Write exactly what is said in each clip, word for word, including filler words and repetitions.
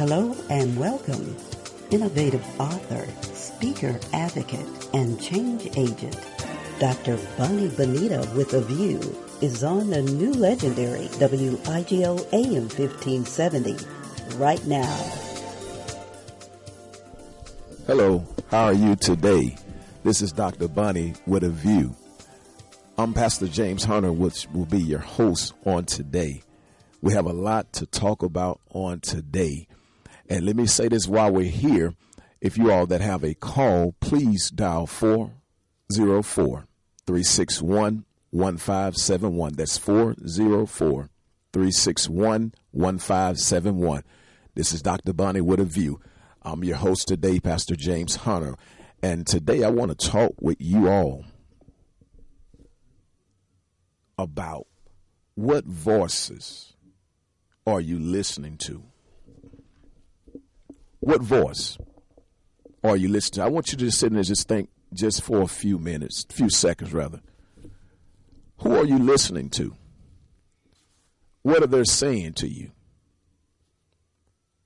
Hello and welcome, innovative author, speaker, advocate, and change agent, Doctor Bonnie Benita with a View is on the new legendary W I G O A M fifteen seventy right now. Hello, how are you today? This is Doctor Bonnie with a View. I'm Pastor James Hunter, which will be your host on today. We have a lot to talk about on today. And let me say this while we're here. If you all that have a call, please dial four oh four, three six one, one five seven one. That's four oh four, three six one, one five seven one. This is Doctor Bonnie with a View. I'm your host today, Pastor James Hunter. And today I want to talk with you all about what voices are you listening to? What voice are you listening to? I want you to just sit and just think just for a few minutes, few seconds rather. Who are you listening to? What are they saying to you?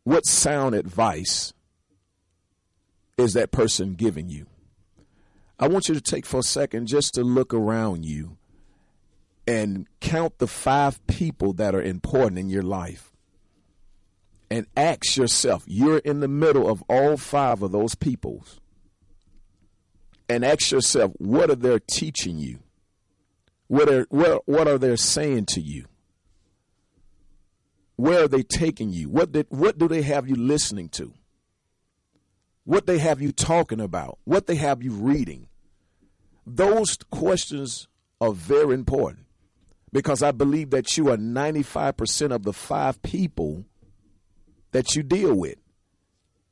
What sound advice is that person giving you? I want you to take for a second just to look around you and count the five people that are important in your life. And ask yourself, you're in the middle of all five of those peoples. And ask yourself, what are they teaching you? What are, what, what are they saying to you? Where are they taking you? What did, what do they have you listening to? What they have you talking about? What they have you reading? Those questions are very important because I believe that you are ninety-five percent of the five people that you deal with.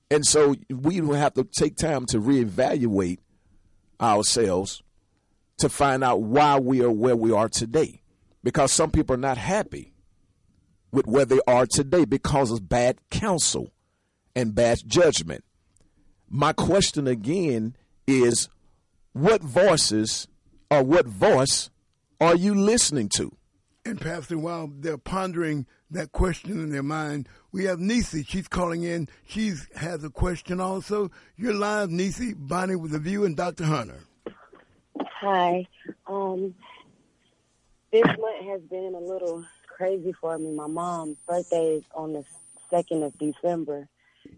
And so we will have to take time to reevaluate ourselves to find out why we are where we are today, because some people are not happy with where they are today because of bad counsel and bad judgment. My question again is, what voices or what voice are you listening to? And Pastor, while they're pondering that question in their mind, we have Nisi. She's calling in. She has a question also. You're live, Nisi. Bonnie with a View and Doctor Hunter. Hi. Um, this month has been a little crazy for me. My mom's birthday is on the second of December,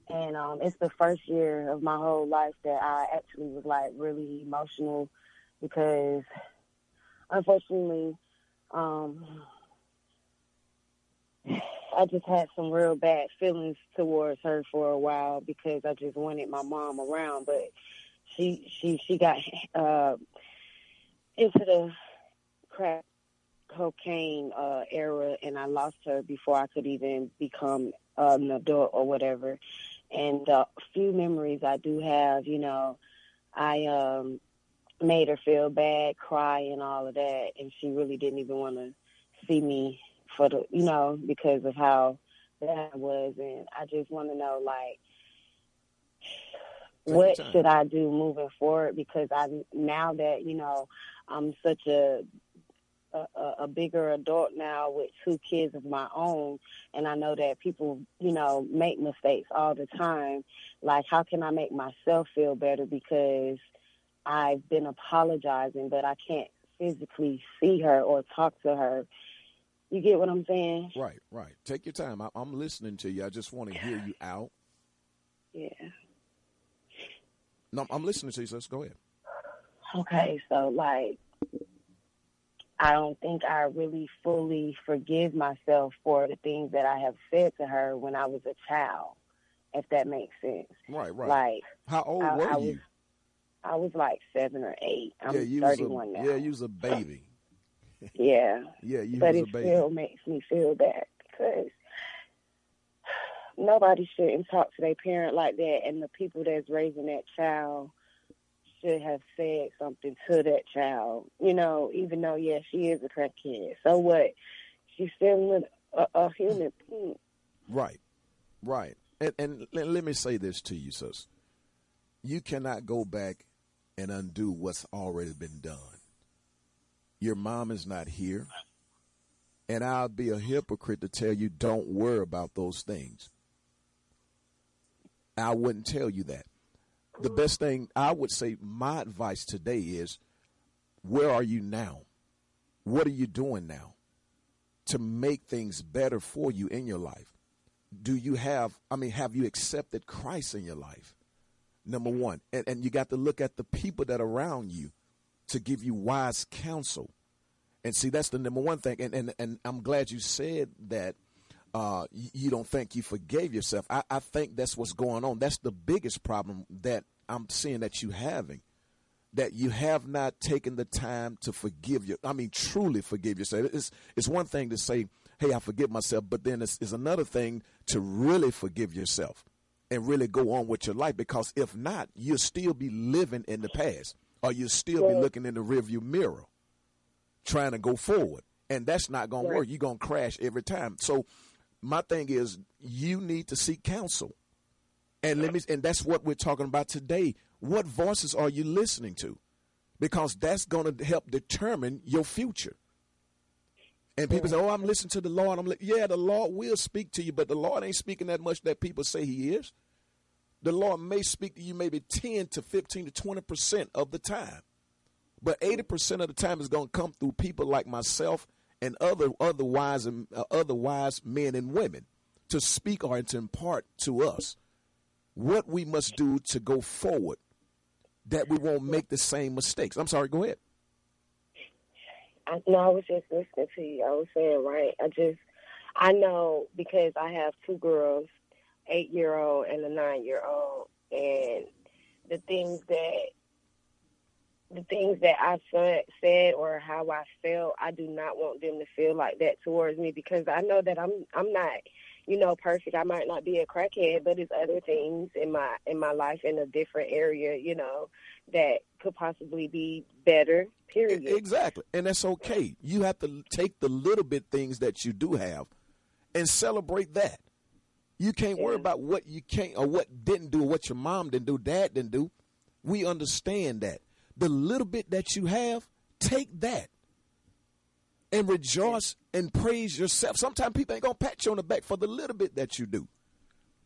and um, it's the first year of my whole life that I actually was like really emotional because, unfortunately, um, I just had some real bad feelings towards her for a while because I just wanted my mom around, but she she she got uh, into the crack cocaine uh, era, and I lost her before I could even become an adult or whatever. And the uh, few memories I do have, you know, I um, made her feel bad, cry, and all of that, and she really didn't even want to see me for the, you know, because of how bad I was. And I just want to know, like, what should I do moving forward? Because I now that, you know, I'm such a A, a bigger adult now with two kids of my own, and I know that people, you know, make mistakes all the time. Like, how can I make myself feel better? Because I've been apologizing, but I can't physically see her or talk to her. You get what I'm saying? Right, right. Take your time. I, I'm listening to you. I just want to hear you out. Yeah. No, I'm listening to you, so let's go ahead. Okay, so, like, I don't think I really fully forgive myself for the things that I have said to her when I was a child, if that makes sense. Right, right. Like, how old I, were I you? Was, I was like seven or eight. I'm yeah, you thirty-one was a, now. Yeah, you was a baby. Yeah. yeah, you but was a baby. But it still makes me feel bad because nobody shouldn't talk to their parent like that, and the people that's raising that child should have said something to that child, you know, even though, yeah, she is a crack kid. So what? She's still a, a human being. Right, right. And, and let, let me say this to you, sis. You cannot go back and undo what's already been done. Your mom is not here. And I'll be a hypocrite to tell you don't worry about those things. I wouldn't tell you that. The best thing I would say, my advice today is, where are you now? What are you doing now to make things better for you in your life? Do you have, I mean, have you accepted Christ in your life? Number one. And, and you got to look at the people that are around you to give you wise counsel. And see, that's the number one thing. And and, and I'm glad you said that uh, you don't think you forgave yourself. I, I think that's what's going on. That's the biggest problem that I'm seeing that you're having, that you have not taken the time to forgive your, I mean, truly forgive yourself. It's, it's one thing to say, hey, I forgive myself, but then it's, it's another thing to really forgive yourself and really go on with your life, because if not, you'll still be living in the past, or you'll still yeah. be looking in the rearview mirror trying to go forward, and that's not going to yeah. work. You're going to crash every time. So my thing is, you need to seek counsel, and let me, and that's what we're talking about today. What voices are you listening to? Because that's going to help determine your future. And people say, oh, I'm listening to the Lord. I'm li-. Yeah, the Lord will speak to you, but the Lord ain't speaking that much that people say he is. The Lord may speak to you maybe ten to fifteen to twenty percent of the time. But eighty percent of the time is going to come through people like myself and other other wise, and, uh, other wise men and women to speak or to impart to us what we must do to go forward, that we won't make the same mistakes. I'm sorry, go ahead. I, no, I was just listening to you. I was saying, right, I just, I know because I have two girls, eight-year-old and a nine-year-old, and the things that, the things that I said or how I felt, I do not want them to feel like that towards me, because I know that I'm, I'm not, you know, perfect. I might not be a crackhead, but there's other things in my, in my life in a different area, you know, that could possibly be better, period. Exactly. And that's okay. You have to take the little bit things that you do have and celebrate that. You can't yeah. worry about what you can't or what didn't do, what your mom didn't do, dad didn't do. We understand that. The little bit that you have, take that and rejoice and praise yourself. Sometimes people ain't going to pat you on the back for the little bit that you do.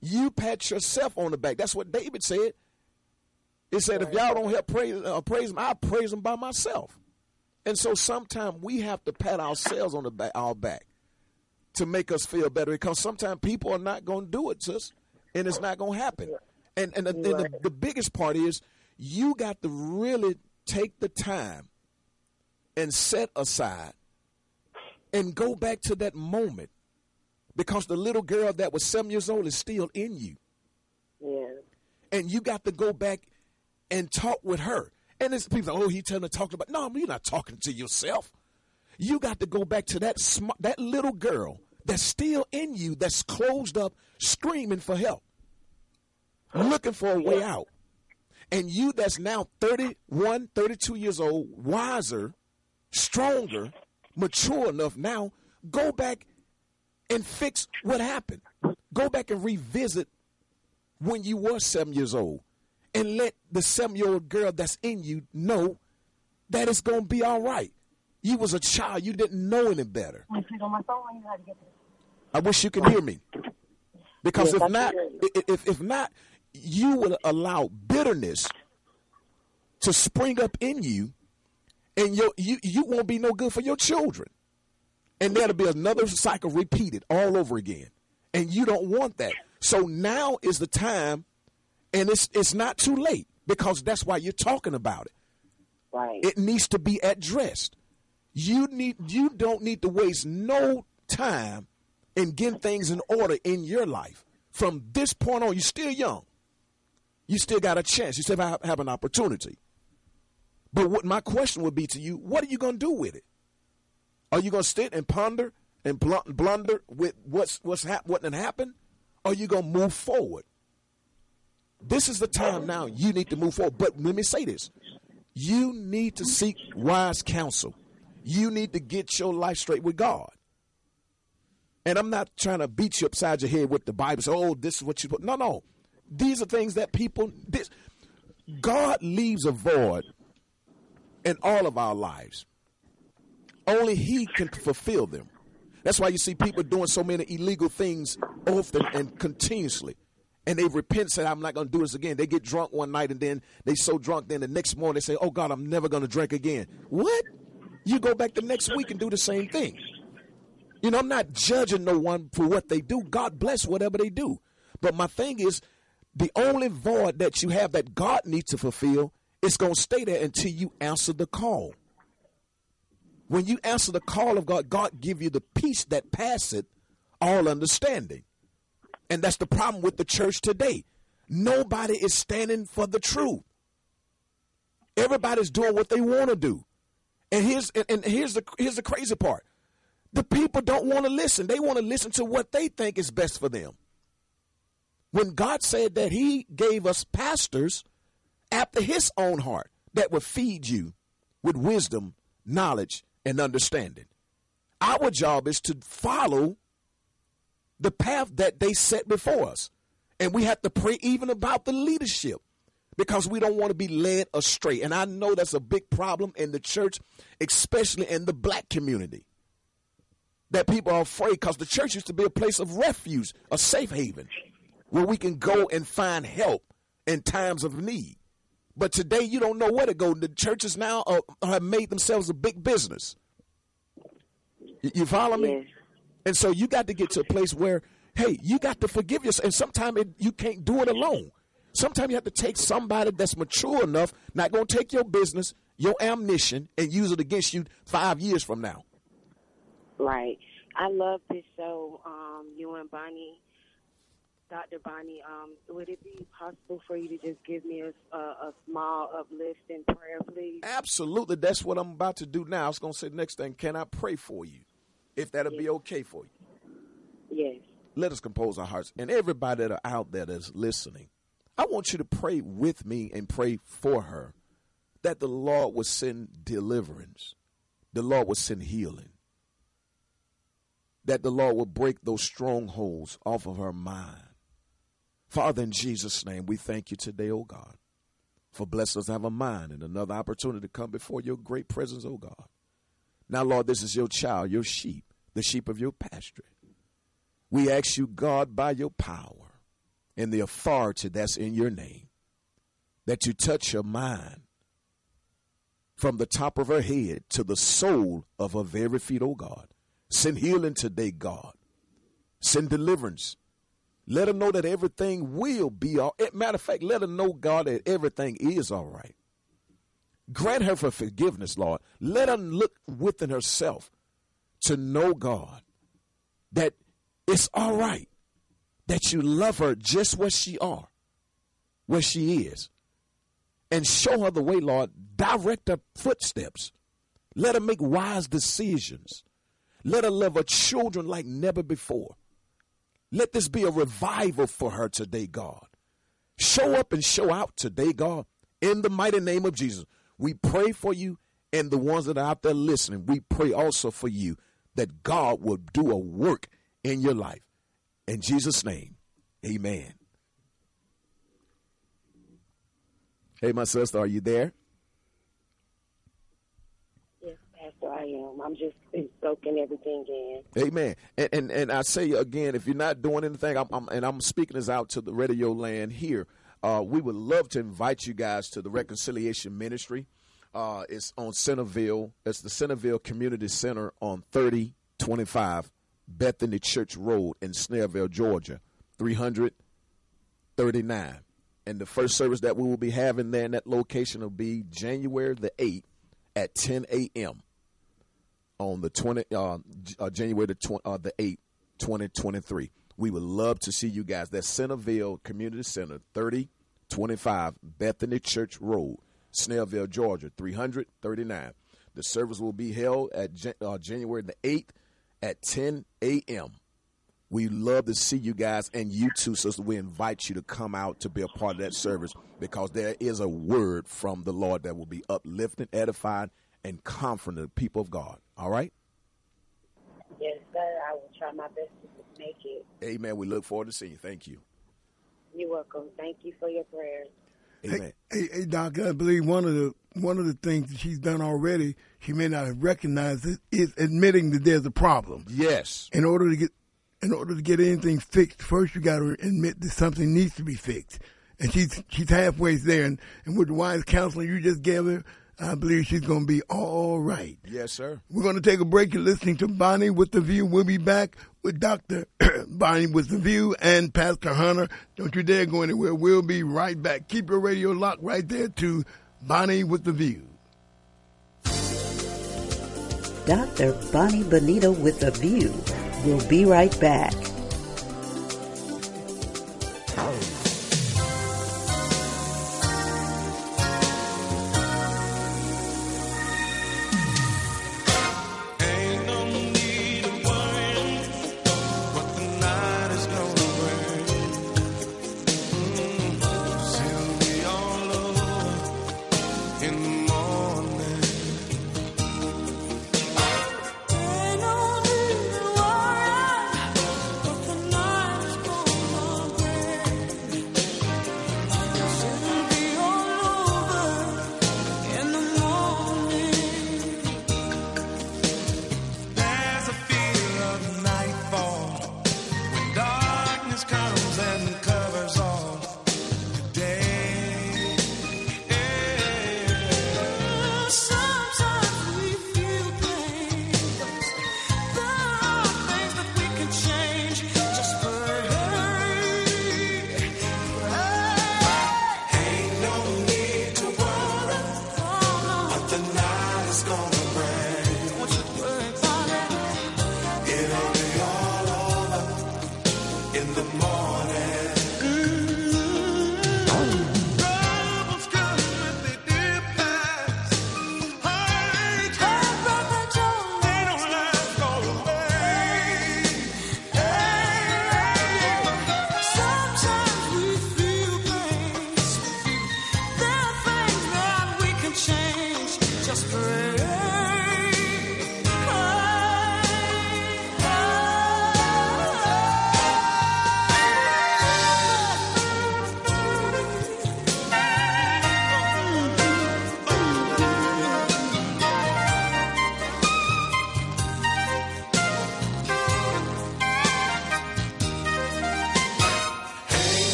You pat yourself on the back. That's what David said. He said, if y'all don't help praise, uh, praise him, I'll praise him by myself. And so sometimes we have to pat ourselves on the back, our back to make us feel better, because sometimes people are not going to do it to us, and it's not going to happen. And, and, the, and the, the biggest part is, you got to really take the time and set aside and go back to that moment, because the little girl that was seven years old is still in you. Yeah. And you got to go back and talk with her. And it's people like, oh, he telling her talking about. No, you're not talking to yourself. You got to go back to that sm- that little girl that's still in you, that's closed up, screaming for help, looking for a way yeah. out. And you that's now thirty-one, thirty-two years old, wiser, stronger, mature enough now, go back and fix what happened. Go back and revisit when you were seven years old and let the seven-year-old girl that's in you know that it's going to be all right. You was a child. You didn't know any better. I wish you could hear me. Because if not, if, if not, you will allow bitterness to spring up in you, and your, you you won't be no good for your children. And there'll be another cycle repeated all over again. And you don't want that. So now is the time, and it's it's not too late, because that's why you're talking about it. Right. It needs to be addressed. You need you don't need to waste no time in getting things in order in your life. From this point on, you're still young. You still got a chance. You still have an opportunity. But what my question would be to you, what are you going to do with it? Are you going to sit and ponder and blunder with what's what's hap- what done happened? Or are you going to move forward? This is the time now you need to move forward. But let me say this. You need to seek wise counsel. You need to get your life straight with God. And I'm not trying to beat you upside your head with the Bible. So, oh, this is what you put. No, no. These are things that people, this, God leaves a void in all of our lives. Only he can fulfill them. That's why you see people doing so many illegal things often and continuously. and they repent, say, I'm not going to do this again. They get drunk one night, and then they so drunk, then the next morning they say, oh, God, I'm never going to drink again. What? You go back the next week and do the same thing. You know, I'm not judging no one for what they do. God bless whatever they do. But my thing is, the only void that you have that God needs to fulfill, it's going to stay there until you answer the call. When you answer the call of God, God give you the peace that passeth all understanding. And that's the problem with the church today. Nobody is standing for the truth. Everybody's doing what they want to do. And here's and, and here's the here's the crazy part. The people don't want to listen. They want to listen to what they think is best for them. When God said that he gave us pastors after his own heart that would feed you with wisdom, knowledge, and understanding. Our job is to follow the path that they set before us. And we have to pray even about the leadership, because we don't want to be led astray. And I know that's a big problem in the church, especially in the black community, that people are afraid, because the church used to be a place of refuge, a safe haven, where we can go and find help in times of need. But today you don't know where to go. The churches now are, have made themselves a big business. You, you follow me? Yes. And so you got to get to a place where, hey, you got to forgive yourself. And sometimes it, you can't do it alone. Sometimes you have to take somebody that's mature enough, not going to take your business, your ammunition, and use it against you five years from now. Right. I love this show, um, you and Bonnie, Doctor Bonnie. Um, would it be possible for you to just give me a, a, a small uplift in prayer, please? Absolutely. That's what I'm about to do now. I was going to say the next thing, can I pray for you? If that'll yes. be okay for you. Yes. Let us compose our hearts. And everybody that are out there that's listening, I want you to pray with me and pray for her, that the Lord will send deliverance. The Lord will send healing. That the Lord will break those strongholds off of her mind. Father, in Jesus' name, we thank you today, oh God, for bless us to have a mind and another opportunity to come before your great presence, oh God. Now, Lord, this is your child, your sheep, the sheep of your pasture. We ask you, God, by your power and the authority that's in your name, that you touch her mind from the top of her head to the sole of her very feet, oh God. Send healing today, God. Send deliverance. Let her know that everything will be all right. Matter of fact, let her know, God, that everything is all right. Grant her for forgiveness, Lord. Let her look within herself to know, God, that it's all right, that you love her just where she are, where she is, and show her the way, Lord. Direct her footsteps. Let her make wise decisions. Let her love her children like never before. Let this be a revival for her today, God. Show up and show out today, God, in the mighty name of Jesus. We pray for you, and the ones that are out there listening, we pray also for you, that God will do a work in your life. In Jesus' name, amen. Hey, my sister, are you there? Yes, Pastor, I am. I'm just soaking everything in. Amen. And, and, and I say again, if you're not doing anything, I'm, I'm, and I'm speaking this out to the radio land here, Uh, we would love to invite you guys to the Reconciliation Ministry. Uh, it's on Centerville. It's the Centerville Community Center on thirty twenty-five Bethany Church Road in Snaresville, Georgia, three hundred thirty-nine. And the first service that we will be having there in that location will be January the eighth at ten a.m. on the twenty uh, uh, January the, tw- uh, the eighth, twenty twenty-three. We would love to see you guys. That's Centerville Community Center, thirty twenty-five Bethany Church Road, Snaresville, Georgia, three hundred thirty-nine. The service will be held at uh, January the eighth at ten a.m. We love to see you guys, and you too, sister. We invite you to come out to be a part of that service, because there is a word from the Lord that will be uplifting, edifying, and comforting the people of God. All right? Yes, sir. I will try my best to make it. Amen. We look forward to seeing you. Thank you. You're welcome. Thank you for your prayers. Amen. Hey, hey, hey Doc, I believe one of the one of the things that she's done already, she may not have recognized it, is admitting that there's a problem. Yes. In order to get in order to get anything fixed, first you got to admit that something needs to be fixed. And she's she's halfway there. And, and with the wise counseling you just gave her, I believe she's going to be all right. Yes, sir. We're going to take a break. You're listening to Bonnie with the View. We'll be back with Doctor Bonnie with the View and Pastor Hunter. Don't you dare go anywhere. We'll be right back. Keep your radio locked right there to Bonnie with the View. Doctor Bonnie Benita with the View. We'll be right back.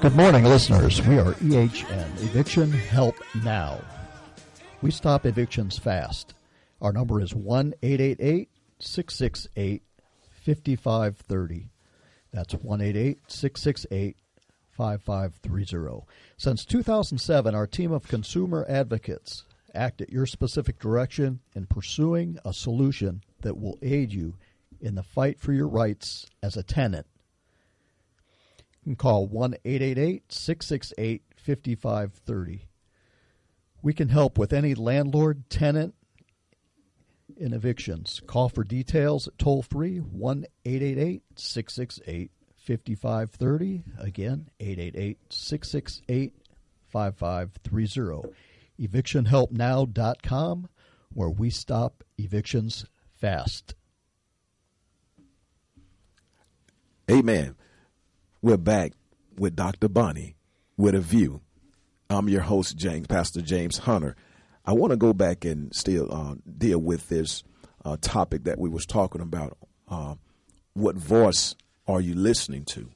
Good morning, listeners. We are E H N, Eviction Help Now. We stop evictions fast. Our number is one eight eight eight, six six eight, five five three zero. That's one eight eight, six six eight, five five three zero. Since two thousand seven, our team of consumer advocates act at your specific direction in pursuing a solution that will aid you in the fight for your rights as a tenant. You can call one eight eight eight, six six eight, five five three zero. We can help with any landlord, tenant, and evictions. Call for details at toll-free one eight eight eight, six six eight, five five three zero. Again, eight eight eight, six six eight, five five three zero. eviction help now dot com, where we stop evictions fast. Amen. We're back with Doctor Bonnie with a view. I'm your host, James, Pastor James Hunter. I want to go back and still uh, deal with this uh, topic that we was talking about. Uh, what voice are you listening to?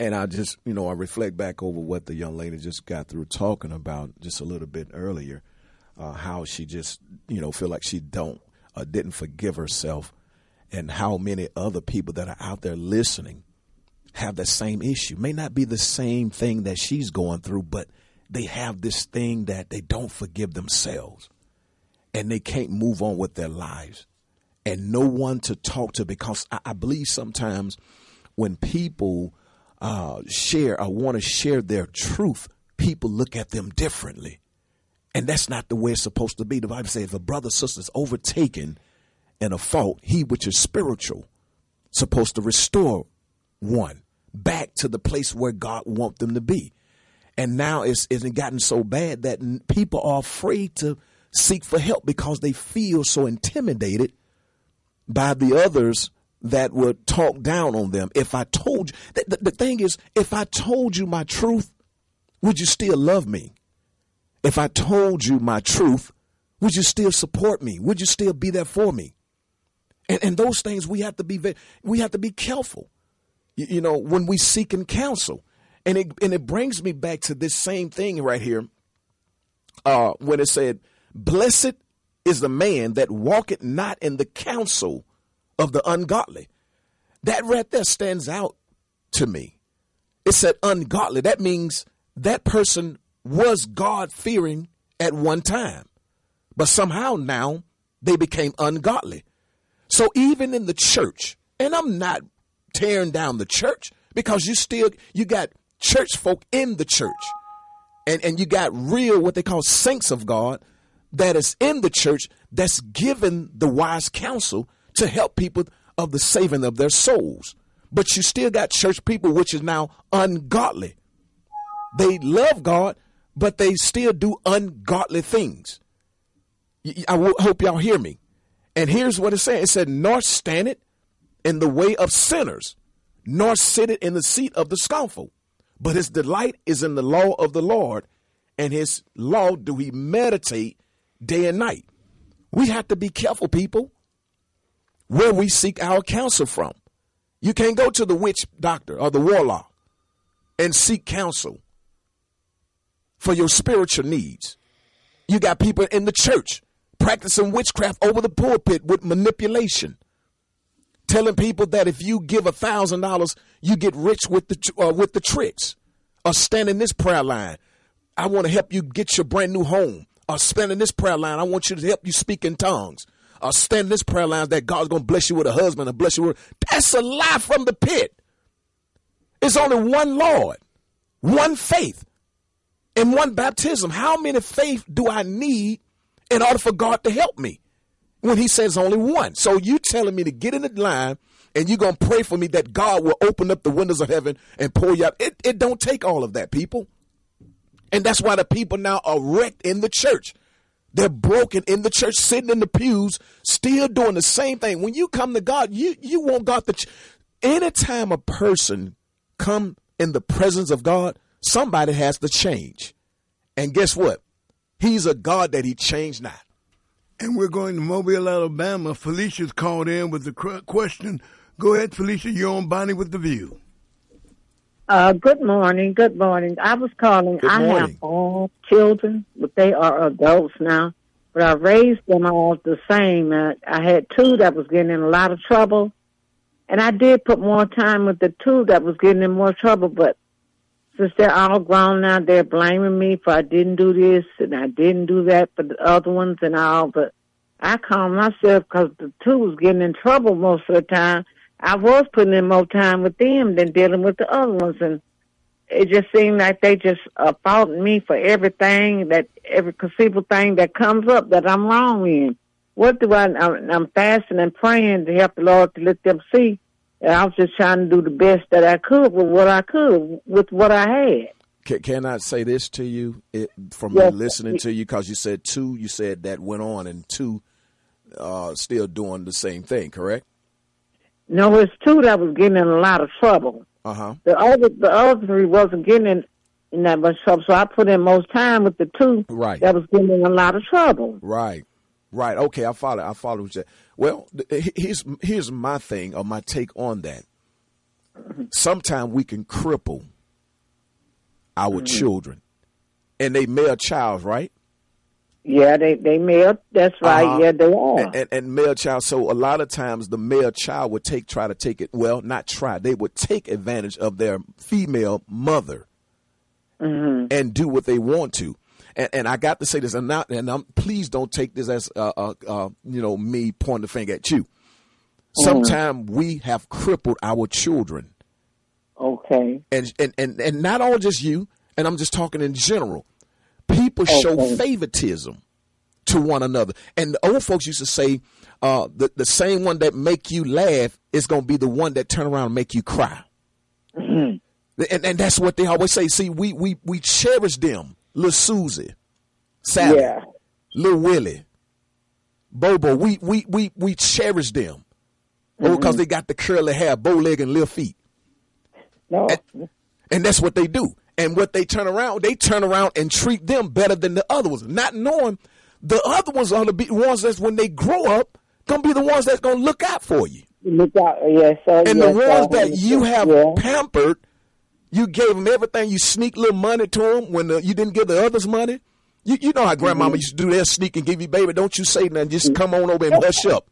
And I just, you know, I reflect back over what the young lady just got through talking about just a little bit earlier, uh, how she just, you know, feel like she don't uh, didn't forgive herself, and how many other people that are out there listening have the same issue. May not be the same thing that she's going through, but they have this thing that they don't forgive themselves, and they can't move on with their lives, and no one to talk to, because I, I believe sometimes when people Uh, share or want to share their truth, people look at them differently. And that's not the way it's supposed to be. The Bible says if a brother or sister is overtaken in a fault, he which is spiritual supposed to restore one back to the place where God wants them to be. And now it's, it's gotten so bad that people are afraid to seek for help because they feel so intimidated by the others that would talk down on them. If I told you, th- th- the thing is, if I told you my truth, would you still love me? If I told you my truth, would you still support me? Would you still be there for me? And, and those things we have to be, ve- we have to be careful, you, you know, when we seek in counsel. And it, and it brings me back to this same thing right here. Uh, when it said, blessed is the man that walketh not in the counsel of the ungodly. That right there stands out to me. It said ungodly. That means that person was God-fearing at one time, but somehow now they became ungodly. So even in the church, and I'm not tearing down the church, because you still, you got church folk in the church, and, and you got real, what they call saints of God, that is in the church, that's given the wise counsel to help people of the saving of their souls. But you still got church people, which is now ungodly. They love God, but they still do ungodly things. I hope y'all hear me. And here's what it said. It said, nor stand it in the way of sinners, nor sit it in the seat of the scornful. But his delight is in the law of the Lord, and his law do he meditate day and night. We have to be careful, people, where we seek our counsel from. You can't go to the witch doctor or the warlock and seek counsel for your spiritual needs. You got people in the church practicing witchcraft over the pulpit with manipulation, telling people that if you give a thousand dollars, you get rich with the uh, with the tricks, or standing this prayer line, I want to help you get your brand new home, or standing this prayer line, I want you to help you speak in tongues, or stand this prayer line that God's going to bless you with a husband and bless you with. That's a lie from the pit. It's only one Lord, one faith, and one baptism. How many faith do I need in order for God to help me when he says only one? So you telling me to get in the line and you're going to pray for me that God will open up the windows of heaven and pour you out. It, it don't take all of that, people. And that's why the people now are wrecked in the church. They're broken in the church, sitting in the pews, still doing the same thing. When you come to God, you, you want God to. Ch- Anytime a person come in the presence of God, somebody has to change. And guess what? He's a God that he changed not. and we're going to Mobile, Alabama. Felicia's called in with the question. Go ahead, Felicia. You're on Bonnie with the View. Uh, good morning. Good morning. I was calling. Good morning. I have all children, but they are adults now. But I raised them all the same. I, I had two that was getting in a lot of trouble. And I did put more time with the two that was getting in more trouble. But since they're all grown now, they're blaming me for I didn't do this and I didn't do that for the other ones and all. But I calmed myself because the two was getting in trouble most of the time. I was putting in more time with them than dealing with the other ones. And it just seemed like they just uh, fought me for everything, that every conceivable thing that comes up that I'm wrong in. What do I, I'm, I'm fasting and praying to help the Lord to let them see. And I was just trying to do the best that I could with what I could, with what I had. Can, can I say this to you it, from yes. me listening to you? Because you said two, you said that went on and two uh, still doing the same thing, correct? No, it's two that was getting in a lot of trouble. Uh-huh. The other, the other three wasn't getting in, in that much trouble, so I put in most time with the two right. that was getting in a lot of trouble. Right, right. Okay, I follow. I follow what you said. Well, th- here's here's my thing or my take on that. Mm-hmm. Sometimes we can cripple our mm-hmm. children, and they male child, right? Yeah, they they male. That's right. Uh-huh. Yeah, they are. And, and, and male child. So a lot of times the male child would take try to take it. Well, not try. They would take advantage of their female mother mm-hmm. and do what they want to. And, and I got to say this, and not, and I'm, please don't take this as uh, uh, uh, you know me pointing the finger at you. Mm-hmm. Sometimes we have crippled our children. Okay. And and and and not all just you. And I'm just talking in general. People show favoritism to one another. And the old folks used to say, uh, the, the same one that make you laugh is going to be the one that turn around and make you cry. Mm-hmm. And, and that's what they always say. See, we we we cherish them. Little Susie, Sally, yeah. Little Willie, Bobo. We we we we cherish them because mm-hmm. they got the curly hair, bow leg, and little feet. No. And, and that's what they do. And what they turn around, they turn around and treat them better than the other ones, not knowing the other ones are the ones that's when they grow up gonna be the ones that's gonna look out for you. Look out, yes, sir. And yes, the ones that understand. You have yeah. pampered, you gave them everything. You sneak little money to them when the, you didn't give the others money. You, you know how grandmama mm-hmm. used to do that, sneak and give you, baby, don't you say nothing, just come on over and hush up,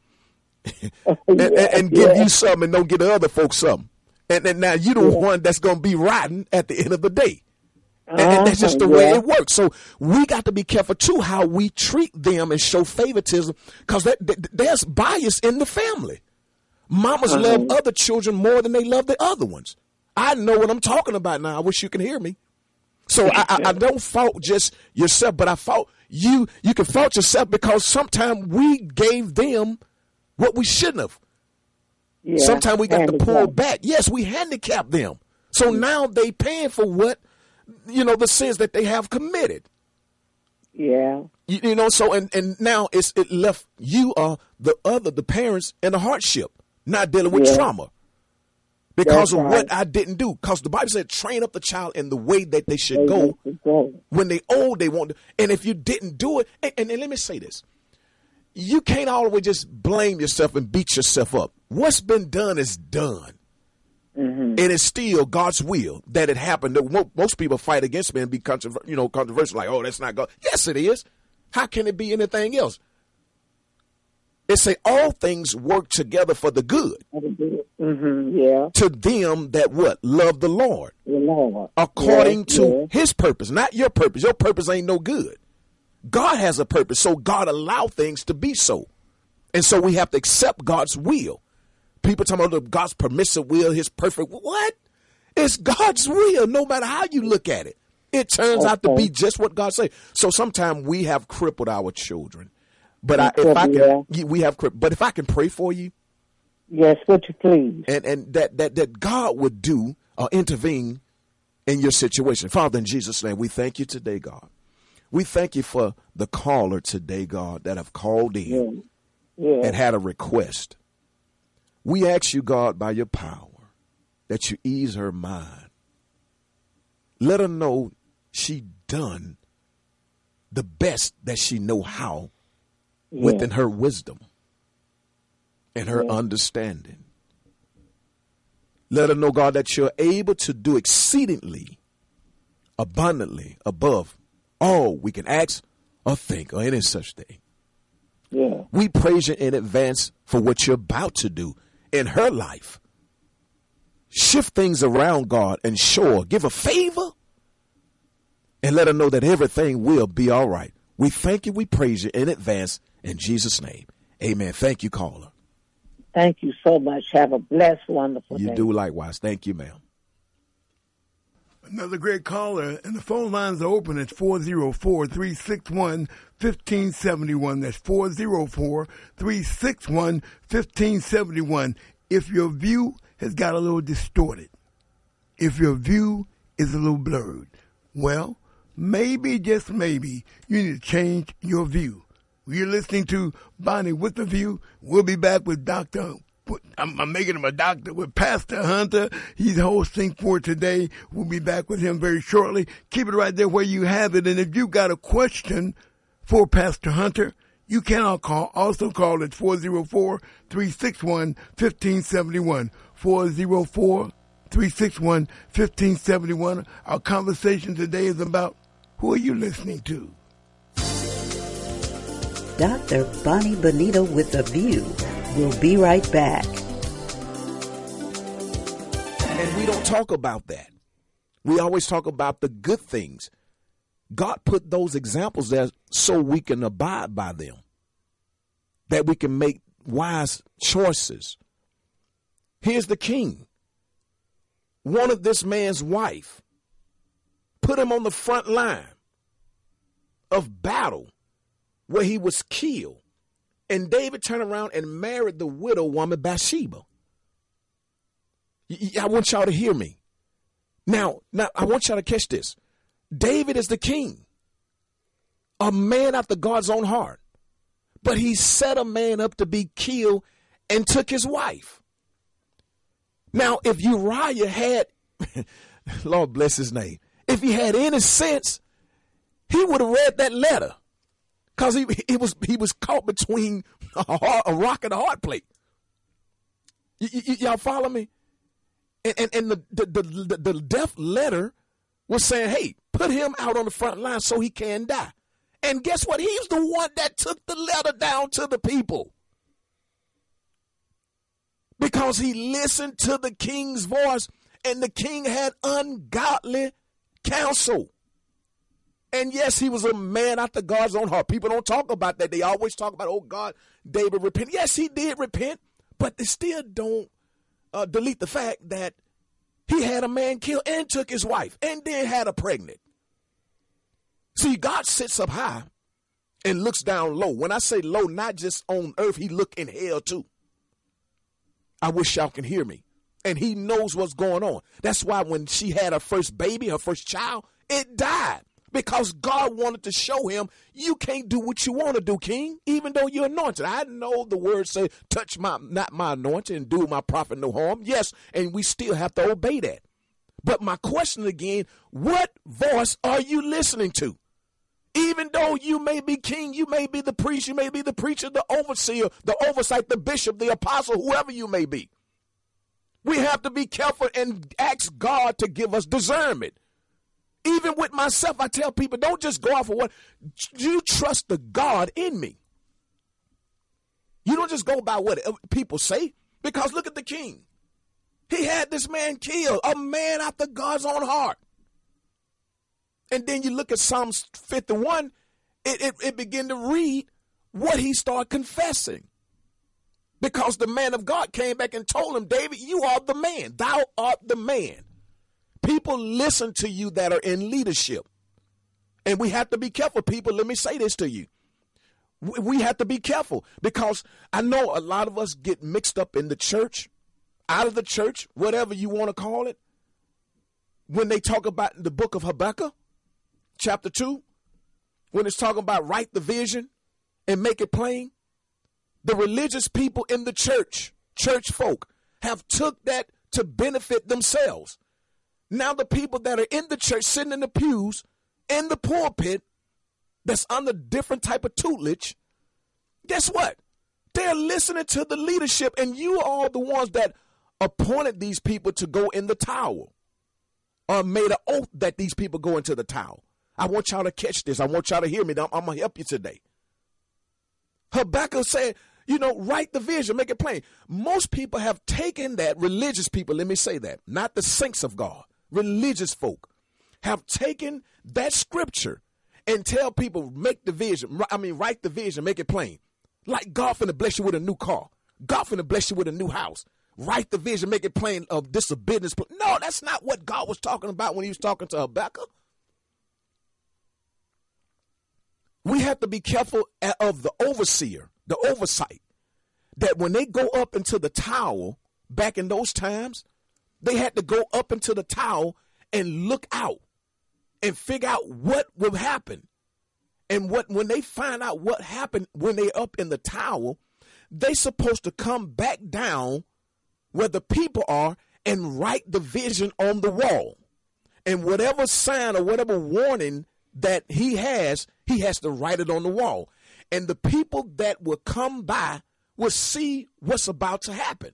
and, yeah, and, and give yeah. you something and don't give the other folks something. And then now you're the yeah. one that's going to be rotten at the end of the day. And, uh-huh. and that's just the yeah. way it works. So we got to be careful, too, how we treat them and show favoritism because that, that, there's bias in the family. Mamas uh-huh. love other children more than they love the other ones. I know what I'm talking about now. I wish you can hear me. So I, I, I don't fault just yourself, but I fault you. You can fault yourself because sometimes we gave them what we shouldn't have. Yeah, sometimes we got to pull back. Yes, we handicap them. So now they paying for what, you know, the sins that they have committed. Yeah. You, you know, so and, and now it's it left you or uh, the other, the parents, in a hardship, not dealing with yeah. trauma because That's of right. what I didn't do. Because the Bible said train up the child in the way that they should they go. go. When they old, they won't. And if you didn't do it, and, and, and let me say this. You can't always just blame yourself and beat yourself up. What's been done is done. Mm-hmm. And it's still God's will that it happened. Most people fight against me and be controver- you know, controversial, like, oh, that's not God. Yes, it is. How can it be anything else? It say all things work together for the good. Mm-hmm. Yeah. To them that what? Love the Lord. The Lord. According yeah, to yeah. his purpose, not your purpose. Your purpose ain't no good. God has a purpose, so God allow things to be so. And so we have to accept God's will. People talking about God's permissive will, his perfect. What? It's God's will, no matter how you look at it. It turns okay. out to be just what God said. So sometimes we have crippled our children. But I, if I can, yeah. we have crippled. But if I can pray for you. Yes, would you please? And, and that, that, that God would do or intervene in your situation. Father, in Jesus' name, we thank you today, God. We thank you for the caller today, God, that have called in yeah. Yeah. and had a request. We ask you, God, by your power, that you ease her mind. Let her know she done the best that she know how yeah. within her wisdom and her yeah. understanding. Let her know, God, that you're able to do exceedingly, abundantly, above all we can ask or think or any such thing. Yeah. We praise you in advance for what you're about to do in her life. Shift things around, God, and sure, give a favor and let her know that everything will be all right. We thank you. We praise you in advance in Jesus' name. Amen. Thank you, caller. Thank you so much. Have a blessed, wonderful you day. You do likewise. Thank you, ma'am. Another great caller, and the phone lines are open at four oh four, three six one, one five seven one. That's four oh four, three six one, one five seven one. If your view has got a little distorted, if your view is a little blurred, well, maybe, just maybe, you need to change your view. You're listening to Bonnie with the View. We'll be back with Doctor I'm, I'm making him a doctor with Pastor Hunter. He's hosting for today. We'll be back with him very shortly. Keep it right there where you have it. And if you got a question for Pastor Hunter, you can call, also call at four oh four, three six one, one five seven one. four oh four, three six one, one five seven one. Our conversation today is about who are you listening to? Doctor Bonnie Benita with a View. We'll be right back. And we don't talk about that. We always talk about the good things. God put those examples there so we can abide by them, that we can make wise choices. Here's the king. One of this man's wife put him on the front line of battle where he was killed. And David turned around and married the widow woman Bathsheba. I want y'all to hear me. Now, now I want y'all to catch this. David is the king, a man after God's own heart. But he set a man up to be killed and took his wife. Now, if Uriah had, Lord bless his name, if he had any sense, he would have read that letter. Because he, he was he was caught between a, hard, a rock and a hard plate. Y- y- y'all follow me? And and, and the, the, the, the death letter was saying, hey, put him out on the front line so he can die. And guess what? He's the one that took the letter down to the people. Because he listened to the king's voice, and the king had ungodly counsel. And yes, he was a man after God's own heart. People don't talk about that. They always talk about, oh, God, David repent. Yes, he did repent, but they still don't uh, delete the fact that he had a man killed and took his wife and then had her pregnant. See, God sits up high and looks down low. When I say low, not just on earth, he look in hell too. I wish y'all can hear me. And he knows what's going on. That's why when she had her first baby, her first child, it died. Because God wanted to show him, you can't do what you want to do, King, even though you're anointed. I know the word says, touch my, not my anointing, and do my prophet no harm. Yes, and we still have to obey that. But my question again, what voice are you listening to? Even though you may be king, you may be the priest, you may be the preacher, the overseer, the oversight, the bishop, the apostle, whoever you may be. We have to be careful and ask God to give us discernment. Even with myself, I tell people, don't just go out for what you trust the God in me. You don't just go by what people say, because look at the king. He had this man killed, a man after God's own heart. And then you look at Psalms fifty-one, it, it, it began to read what he started confessing. Because the man of God came back and told him, David, you are the man. Thou art the man. People listen to you that are in leadership. And we have to be careful, people. Let me say this to you. We have to be careful because I know a lot of us get mixed up in the church, out of the church, whatever you want to call it. When they talk about the book of Habakkuk, chapter two, when it's talking about write the vision and make it plain, the religious people in the church, church folk, have took that to benefit themselves. Now the people that are in the church, sitting in the pews, in the pulpit, that's under different type of tutelage, guess what? They're listening to the leadership, and you are the ones that appointed these people to go in the tower or made an oath that these people go into the tower. I want y'all to catch this. I want y'all to hear me. I'm, I'm going to help you today. Habakkuk said, you know, write the vision, make it plain. Most people have taken that, religious people, let me say that, not the saints of God, religious folk have taken that scripture and tell people, make the vision, I mean, write the vision, make it plain. Like God finna bless you with a new car. God finna bless you with a new house. Write the vision, make it plain of this a business plan. No, that's not what God was talking about when he was talking to Habakkuk. We have to be careful of the overseer, the oversight, that when they go up into the tower, back in those times, they had to go up into the tower and look out and figure out what will happen. And what when they find out what happened when they up in the tower, they supposed to come back down where the people are and write the vision on the wall. And whatever sign or whatever warning that he has, he has to write it on the wall. And the people that will come by will see what's about to happen.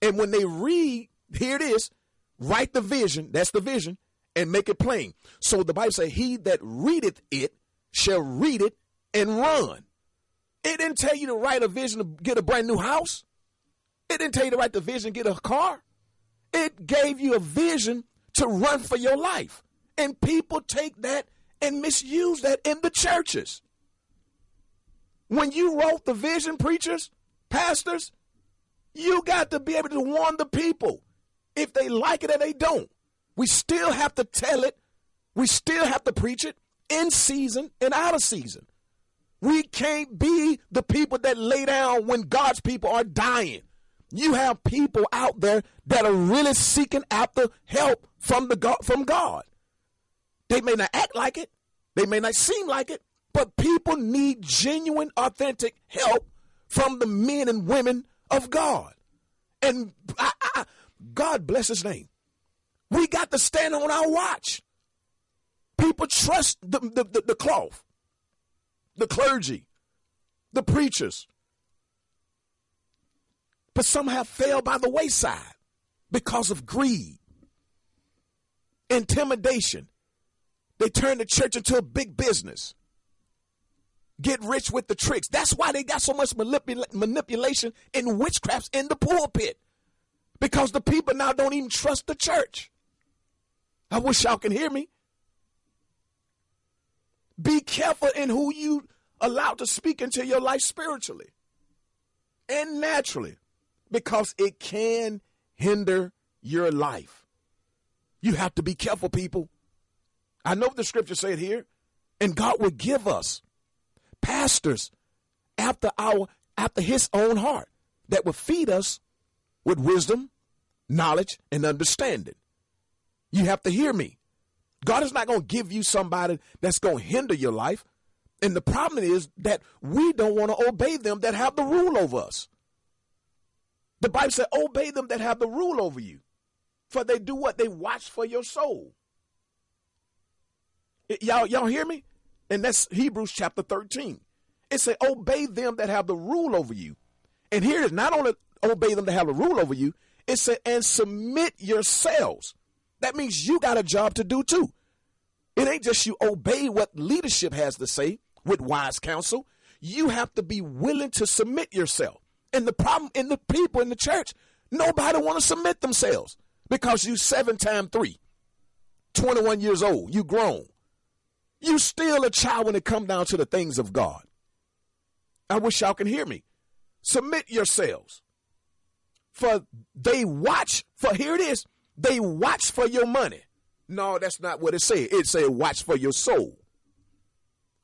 And when they read, here it is, write the vision, that's the vision, and make it plain. So the Bible says, he that readeth it shall read it and run. It didn't tell you to write a vision to get a brand new house. It didn't tell you to write the vision to get a car. It gave you a vision to run for your life. And people take that and misuse that in the churches. When you wrote the vision, preachers, pastors, you got to be able to warn the people if they like it or they don't. We still have to tell it. We still have to preach it in season and out of season. We can't be the people that lay down when God's people are dying. You have people out there that are really seeking after help from the God, from God. They may not act like it. They may not seem like it, but people need genuine, authentic help from the men and women of God. And I, I, God bless his name. We got to stand on our watch. People trust the, the, the, the cloth, the clergy, the preachers. But some have failed by the wayside because of greed, intimidation. They turn the church into a big business. Get rich with the tricks. That's why they got so much manipula- manipulation and witchcrafts in the pulpit, because the people now don't even trust the church. I wish y'all can hear me. Be careful in who you allow to speak into your life spiritually and naturally, because it can hinder your life. You have to be careful, people. I know the scripture said here, and God will give us pastors after our after his own heart that will feed us with wisdom, knowledge, and understanding. You have to hear me. God is not going to give you somebody that's going to hinder your life. And the problem is that we don't want to obey them that have the rule over us. The Bible said, obey them that have the rule over you, for they do what? They watch for your soul. Y'all, y'all hear me? And that's Hebrews chapter thirteen. It said, obey them that have the rule over you. And here it is, not only obey them to have a rule over you, it said, and submit yourselves. That means you got a job to do too. It ain't just you obey what leadership has to say with wise counsel. You have to be willing to submit yourself. And the problem in the people in the church, nobody want to submit themselves, because you seven times three, twenty-one years old, you grown. You still a child when it comes down to the things of God. I wish y'all can hear me. Submit yourselves. For they watch for, here it is, they watch for your money. No, that's not what it said. It said watch for your soul.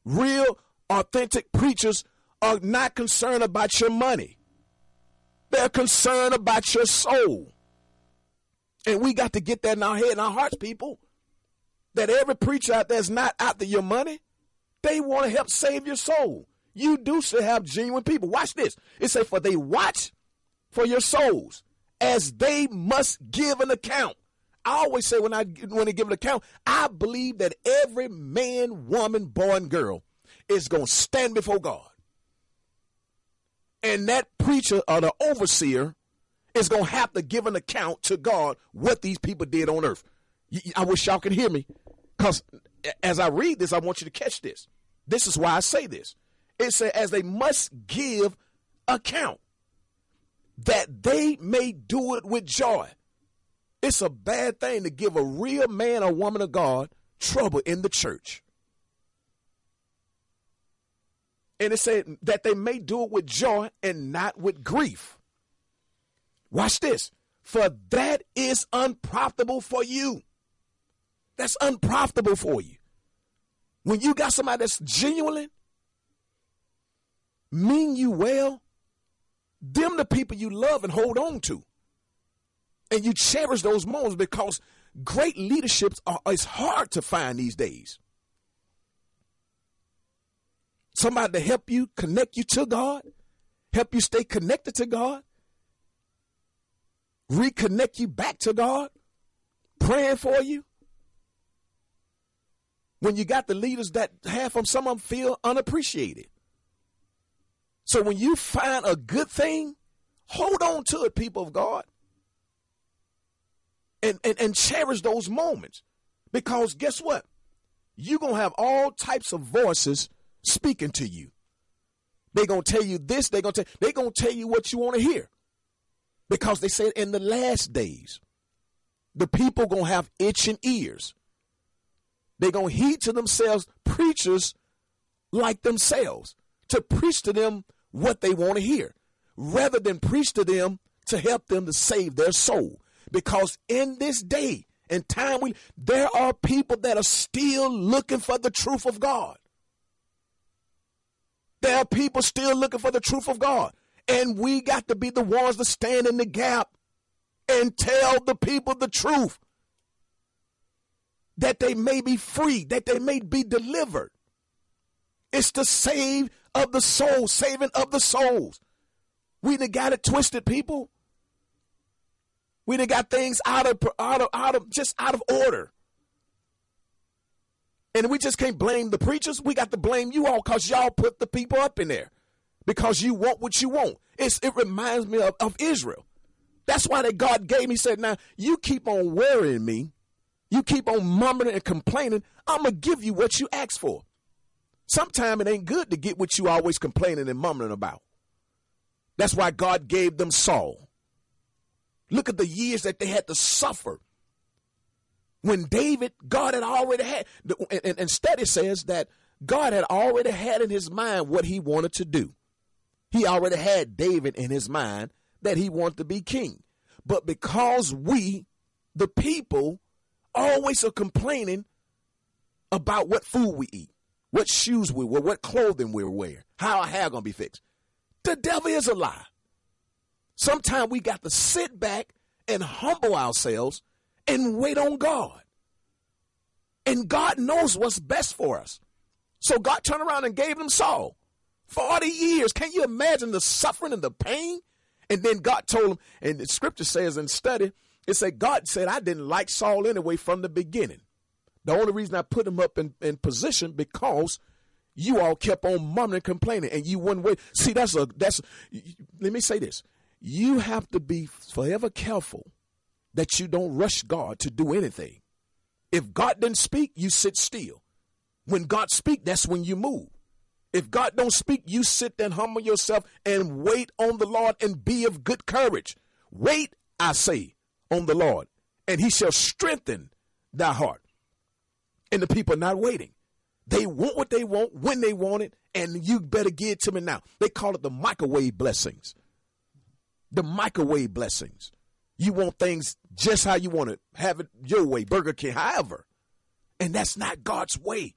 Real, authentic preachers are not concerned about your money. They're concerned about your soul. And we got to get that in our head and our hearts, people, that every preacher out there is not after your money. They want to help save your soul. You do still have genuine people. Watch this. It said, for they watch for your souls, as they must give an account. I always say when I when they give an account, I believe that every man, woman, boy, and girl is going to stand before God. And that preacher or the overseer is going to have to give an account to God what these people did on earth. I wish y'all could hear me, because as I read this, I want you to catch this. This is why I say this. It says, as they must give account, that they may do it with joy. It's a bad thing to give a real man or woman of God trouble in the church. And it said that they may do it with joy and not with grief. Watch this. For that is unprofitable for you. That's unprofitable for you. When you got somebody that's genuinely mean you well, them the people you love and hold on to. And you cherish those moments, because great leaderships are, it's hard to find these days. Somebody to help you, connect you to God, help you stay connected to God, reconnect you back to God, praying for you. When you got the leaders that have them, some of them feel unappreciated. So when you find a good thing, hold on to it, people of God, and, and, and cherish those moments, because guess what? You're going to have all types of voices speaking to you. They're going to tell you this. They're going to tell, they're going to tell you what you want to hear, because they said in the last days, the people going to have itching ears. They're going to heed to themselves preachers like themselves to preach to them what they want to hear, rather than preach to them to help them to save their soul. Because in this day and time, we there are people that are still looking for the truth of God. There are people still looking for the truth of God. And we got to be the ones that stand in the gap and tell the people the truth, that they may be free, that they may be delivered. It's the save of the soul, saving of the souls. We done got it twisted, people. We done got things out of, out of, out of, just out of order. And we just can't blame the preachers. We got to blame you all, because y'all put the people up in there, because you want what you want. It's, it reminds me of, of Israel. That's why that God gave me, said, now you keep on worrying me. You keep on mumbling and complaining. I'm going to give you what you asked for. Sometimes it ain't good to get what you always complaining and mumbling about. That's why God gave them Saul. Look at the years that they had to suffer. When David, God had already had, and, and study says that God had already had in his mind what he wanted to do. He already had David in his mind that he wanted to be king. But because we, the people, always are complaining about what food we eat, what shoes we wear, what clothing we wear, how our hair going to be fixed. The devil is a lie. Sometimes we got to sit back and humble ourselves and wait on God. And God knows what's best for us. So God turned around and gave them Saul. forty years. Can you imagine the suffering and the pain? And then God told him, and the scripture says in study, it said, God said, I didn't like Saul anyway from the beginning. The only reason I put him up in, in position, because you all kept on mumbling and complaining, and you wouldn't wait. See, that's a, that's, let me say this. You have to be forever careful that you don't rush God to do anything. If God didn't speak, you sit still. When God speaks, that's when you move. If God don't speak, you sit there and humble yourself and wait on the Lord and be of good courage. Wait, I say, on the Lord, and he shall strengthen thy heart. And the people are not waiting. They want what they want when they want it, and you better give it to me now. They call it the microwave blessings. The microwave blessings. You want things just how you want it. Have it your way, Burger King, however. And that's not God's way.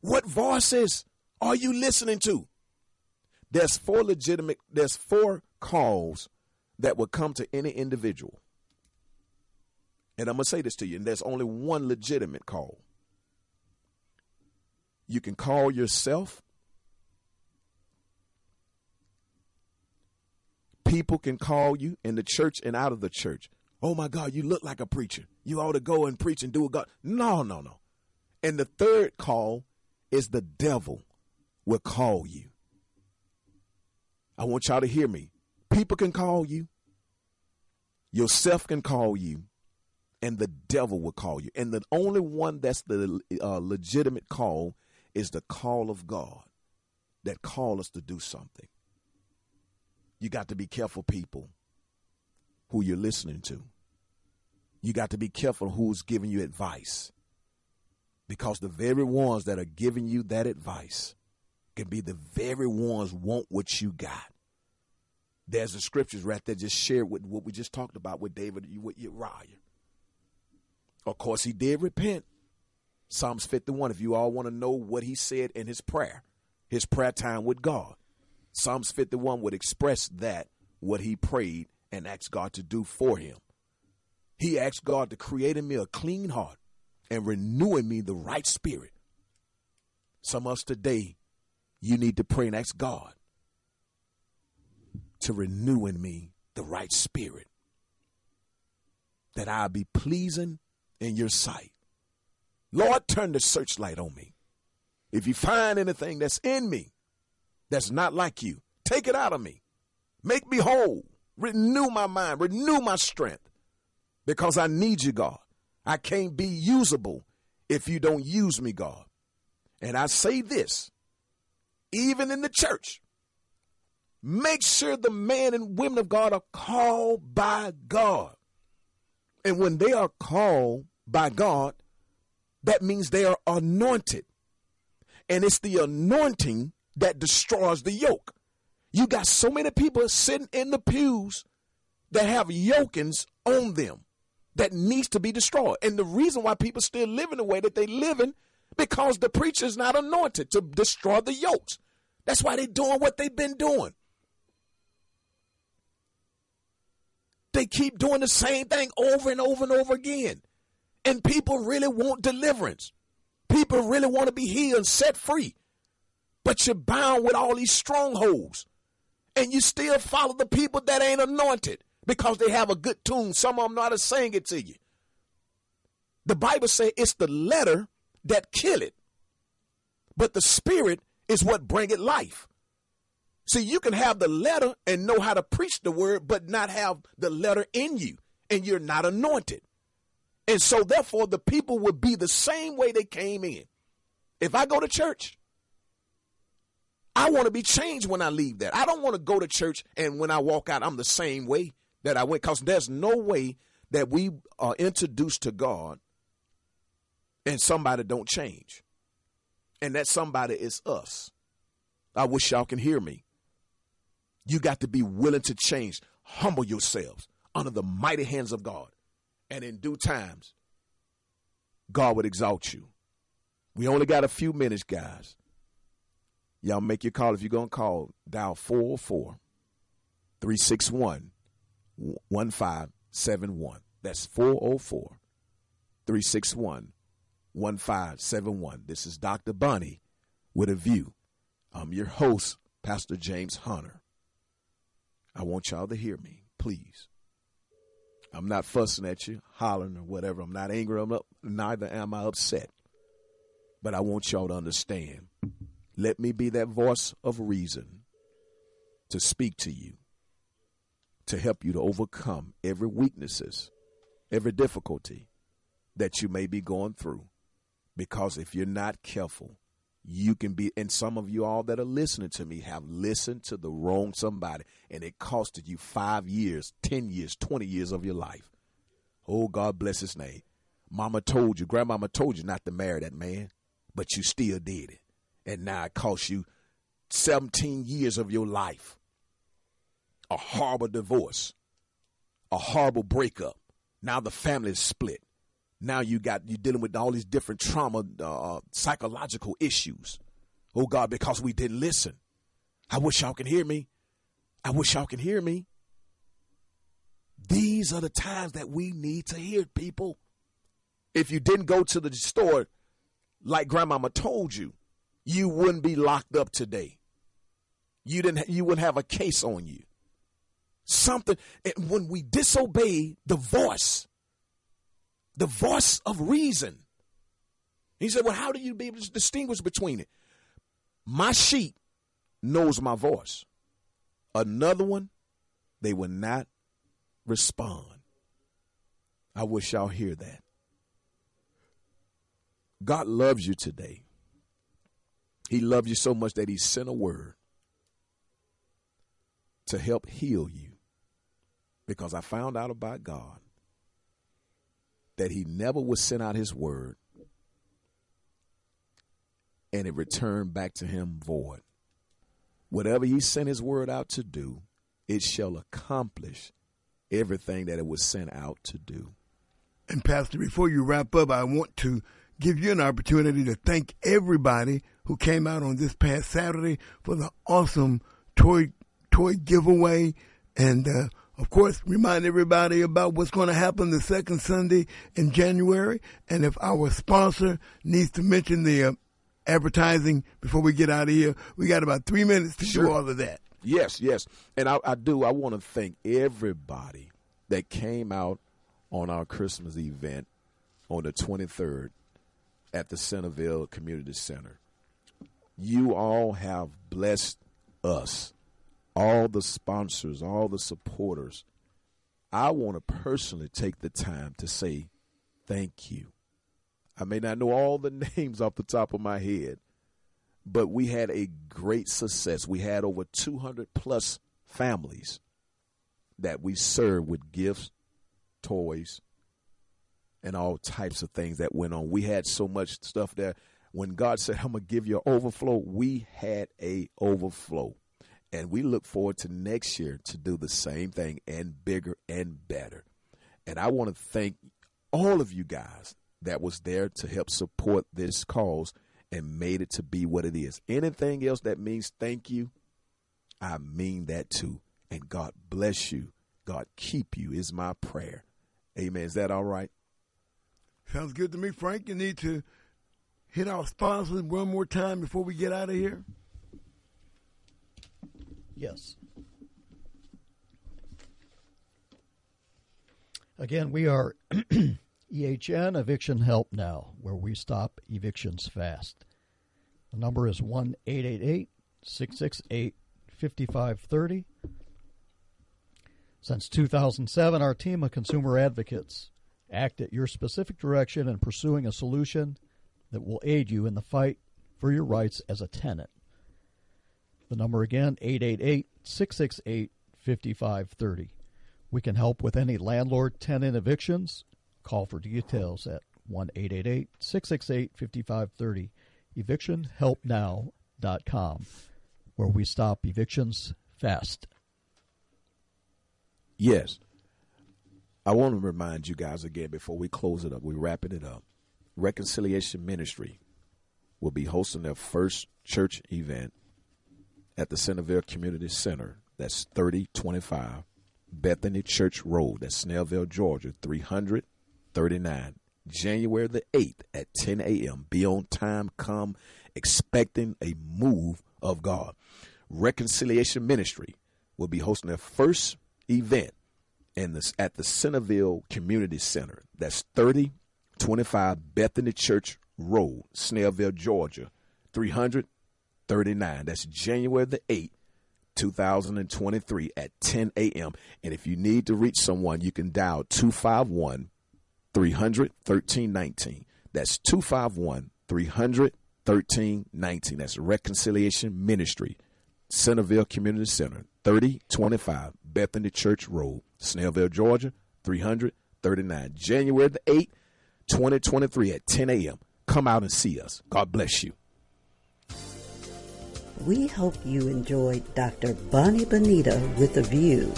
What voices are you listening to? There's four legitimate, there's four calls that will come to any individual. And I'm going to say this to you, and there's only one legitimate call. You can call yourself. People can call you in the church and out of the church. Oh, my God, you look like a preacher. You ought to go and preach and do a God. No, no, no. And the third call is the devil will call you. I want y'all to hear me. People can call you. Yourself can call you. And the devil will call you. And the only one that's the uh, legitimate call is the call of God that calls us to do something. You got to be careful, people, who you're listening to. You got to be careful who's giving you advice, because the very ones that are giving you that advice can be the very ones want what you got. There's the scriptures right there just shared with what we just talked about with David, with Uriah. Of course, he did repent. Psalms fifty-one, if you all want to know what he said in his prayer, his prayer time with God. Psalms fifty-one would express that, what he prayed and asked God to do for him. He asked God to create in me a clean heart and renew in me the right spirit. Some of us today, you need to pray and ask God to renew in me the right spirit, that I'll be pleasing in your sight. Lord, turn the searchlight on me. If you find anything that's in me that's not like you, take it out of me. Make me whole. Renew my mind. Renew my strength. Because I need you, God. I can't be usable if you don't use me, God. And I say this, even in the church, make sure the men and women of God are called by God. And when they are called by God, that means they are anointed. And it's the anointing that destroys the yoke. You got so many people sitting in the pews that have yokings on them that needs to be destroyed. And the reason why people still living the way that they living, because the preacher is not anointed to destroy the yokes. That's why they're doing what they've been doing. They keep doing the same thing over and over and over again. And people really want deliverance. People really want to be healed and set free. But you're bound with all these strongholds. And you still follow the people that ain't anointed because they have a good tune. Some of them know how to sing it to you. The Bible says it's the letter that kill it, but the spirit is what bring it life. See, you can have the letter and know how to preach the word, but not have the letter in you, and you're not anointed. And so, therefore, the people will be the same way they came in. If I go to church, I want to be changed when I leave that. I don't want to go to church and when I walk out, I'm the same way that I went, because there's no way that we are introduced to God and somebody don't change. And that somebody is us. I wish y'all can hear me. You got to be willing to change. Humble yourselves under the mighty hands of God. And in due times, God would exalt you. We only got a few minutes, guys. Y'all make your call. If you're going to call, dial four oh four, three six one, one five seven one. That's four oh four, three six one, one five seven one. This is Doctor Bonnie with a view. I'm your host, Pastor James Hunter. I want y'all to hear me, please. I'm not fussing at you, hollering or whatever. I'm not angry. I'm up, neither am I upset. But I want y'all to understand. Let me be that voice of reason to speak to you, to help you to overcome every weaknesses, every difficulty that you may be going through. Because if you're not careful, you can be, and some of you all that are listening to me have listened to the wrong somebody, and it costed you five years, ten years, twenty years of your life. Oh, God bless his name. Mama told you, grandmama told you not to marry that man, but you still did it. And now it costs you seventeen years of your life, a horrible divorce, a horrible breakup. Now the family is split. Now you got, you're dealing with all these different trauma, uh, psychological issues. Oh, God, because we didn't listen. I wish y'all can hear me. I wish y'all can hear me. These are the times that we need to hear, people. If you didn't go to the store like grandmama told you, you wouldn't be locked up today. You didn't. You wouldn't have a case on you. Something. And when we disobey the voice, the voice of reason. He said, well, how do you be able to distinguish between it? My sheep knows my voice. another one, they will not respond. I wish y'all hear that. God loves you today. He loves you so much that he sent a word to help heal you. Because I found out about God that he never would send out his word and it returned back to him void. Whatever he sent his word out to do, it shall accomplish everything that it was sent out to do. And Pastor, before you wrap up, I want to give you an opportunity to thank everybody who came out on this past Saturday for the awesome toy toy giveaway. And, uh, of course, remind everybody about what's going to happen the second Sunday in January. And if our sponsor needs to mention the uh, advertising before we get out of here, we got about three minutes to sure. do all of that. Yes, yes. And I, I do. I want to thank everybody that came out on our Christmas event on the twenty-third at the Centerville Community Center. You all have blessed us, all the sponsors, all the supporters. I want to personally take the time to say thank you. I may not know all the names off the top of my head, but we had a great success. We had over two hundred plus families that we served with gifts, toys, and all types of things that went on. We had so much stuff there. When God said, I'm going to give you an overflow, we had a overflow. And we look forward to next year to do the same thing and bigger and better. And I want to thank all of you guys that was there to help support this cause and made it to be what it is. Anything else that means thank you, I mean that too. And God bless you. God keep you is my prayer. Amen. Is that all right? Sounds good to me, Frank. You need to hit our sponsors one more time before we get out of here. Yes. Again, we are E H N Eviction Help Now, where we stop evictions fast. The number is one eight eight eight, six six eight, five five three zero. Since two thousand seven, our team of consumer advocates act at your specific direction in pursuing a solution that will aid you in the fight for your rights as a tenant. The number again, eight eight eight, six six eight, five five three zero. We can help with any landlord-tenant evictions. Call for details at one eight eight eight, six six eight, five five three zero, eviction help now dot com, where we stop evictions fast. Yes. I want to remind you guys again before we close it up, we're wrapping it up. Reconciliation Ministry will be hosting their first church event at the Centerville Community Center. That's thirty twenty-five Bethany Church Road. That's Snellville, Georgia, three hundred thirty-nine. January the eighth at ten a.m. Be on time. Come expecting a move of God. Reconciliation Ministry will be hosting their first event in this at the Centerville Community Center. That's thirty twenty-five Bethany Church Road, Snellville, Georgia, three hundred thirty-nine. That's January the eighth, two thousand twenty-three at ten a.m. And if you need to reach someone, you can dial two five one, three hundred, thirteen nineteen. That's two five one, three hundred, thirteen nineteen. That's Reconciliation Ministry, Centerville Community Center, thirty twenty-five Bethany Church Road, Snellville, Georgia, three hundred thirty-nine. January the eighth, twenty twenty-three at ten a.m. Come out and see us. God bless you. We hope you enjoyed Doctor Bonnie Benita with a View.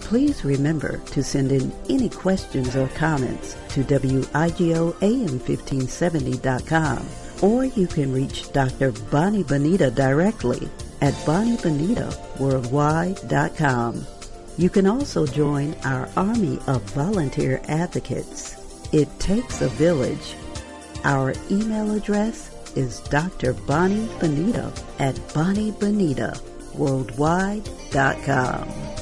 Please remember to send in any questions or comments to W I G O A M fifteen seventy dot com, or you can reach Doctor Bonnie Benita directly at bonnie benita worldwide dot com. You can also join our army of volunteer advocates. It takes a village. Our email address is Doctor Bonnie Benita at bonnie benita worldwide dot com.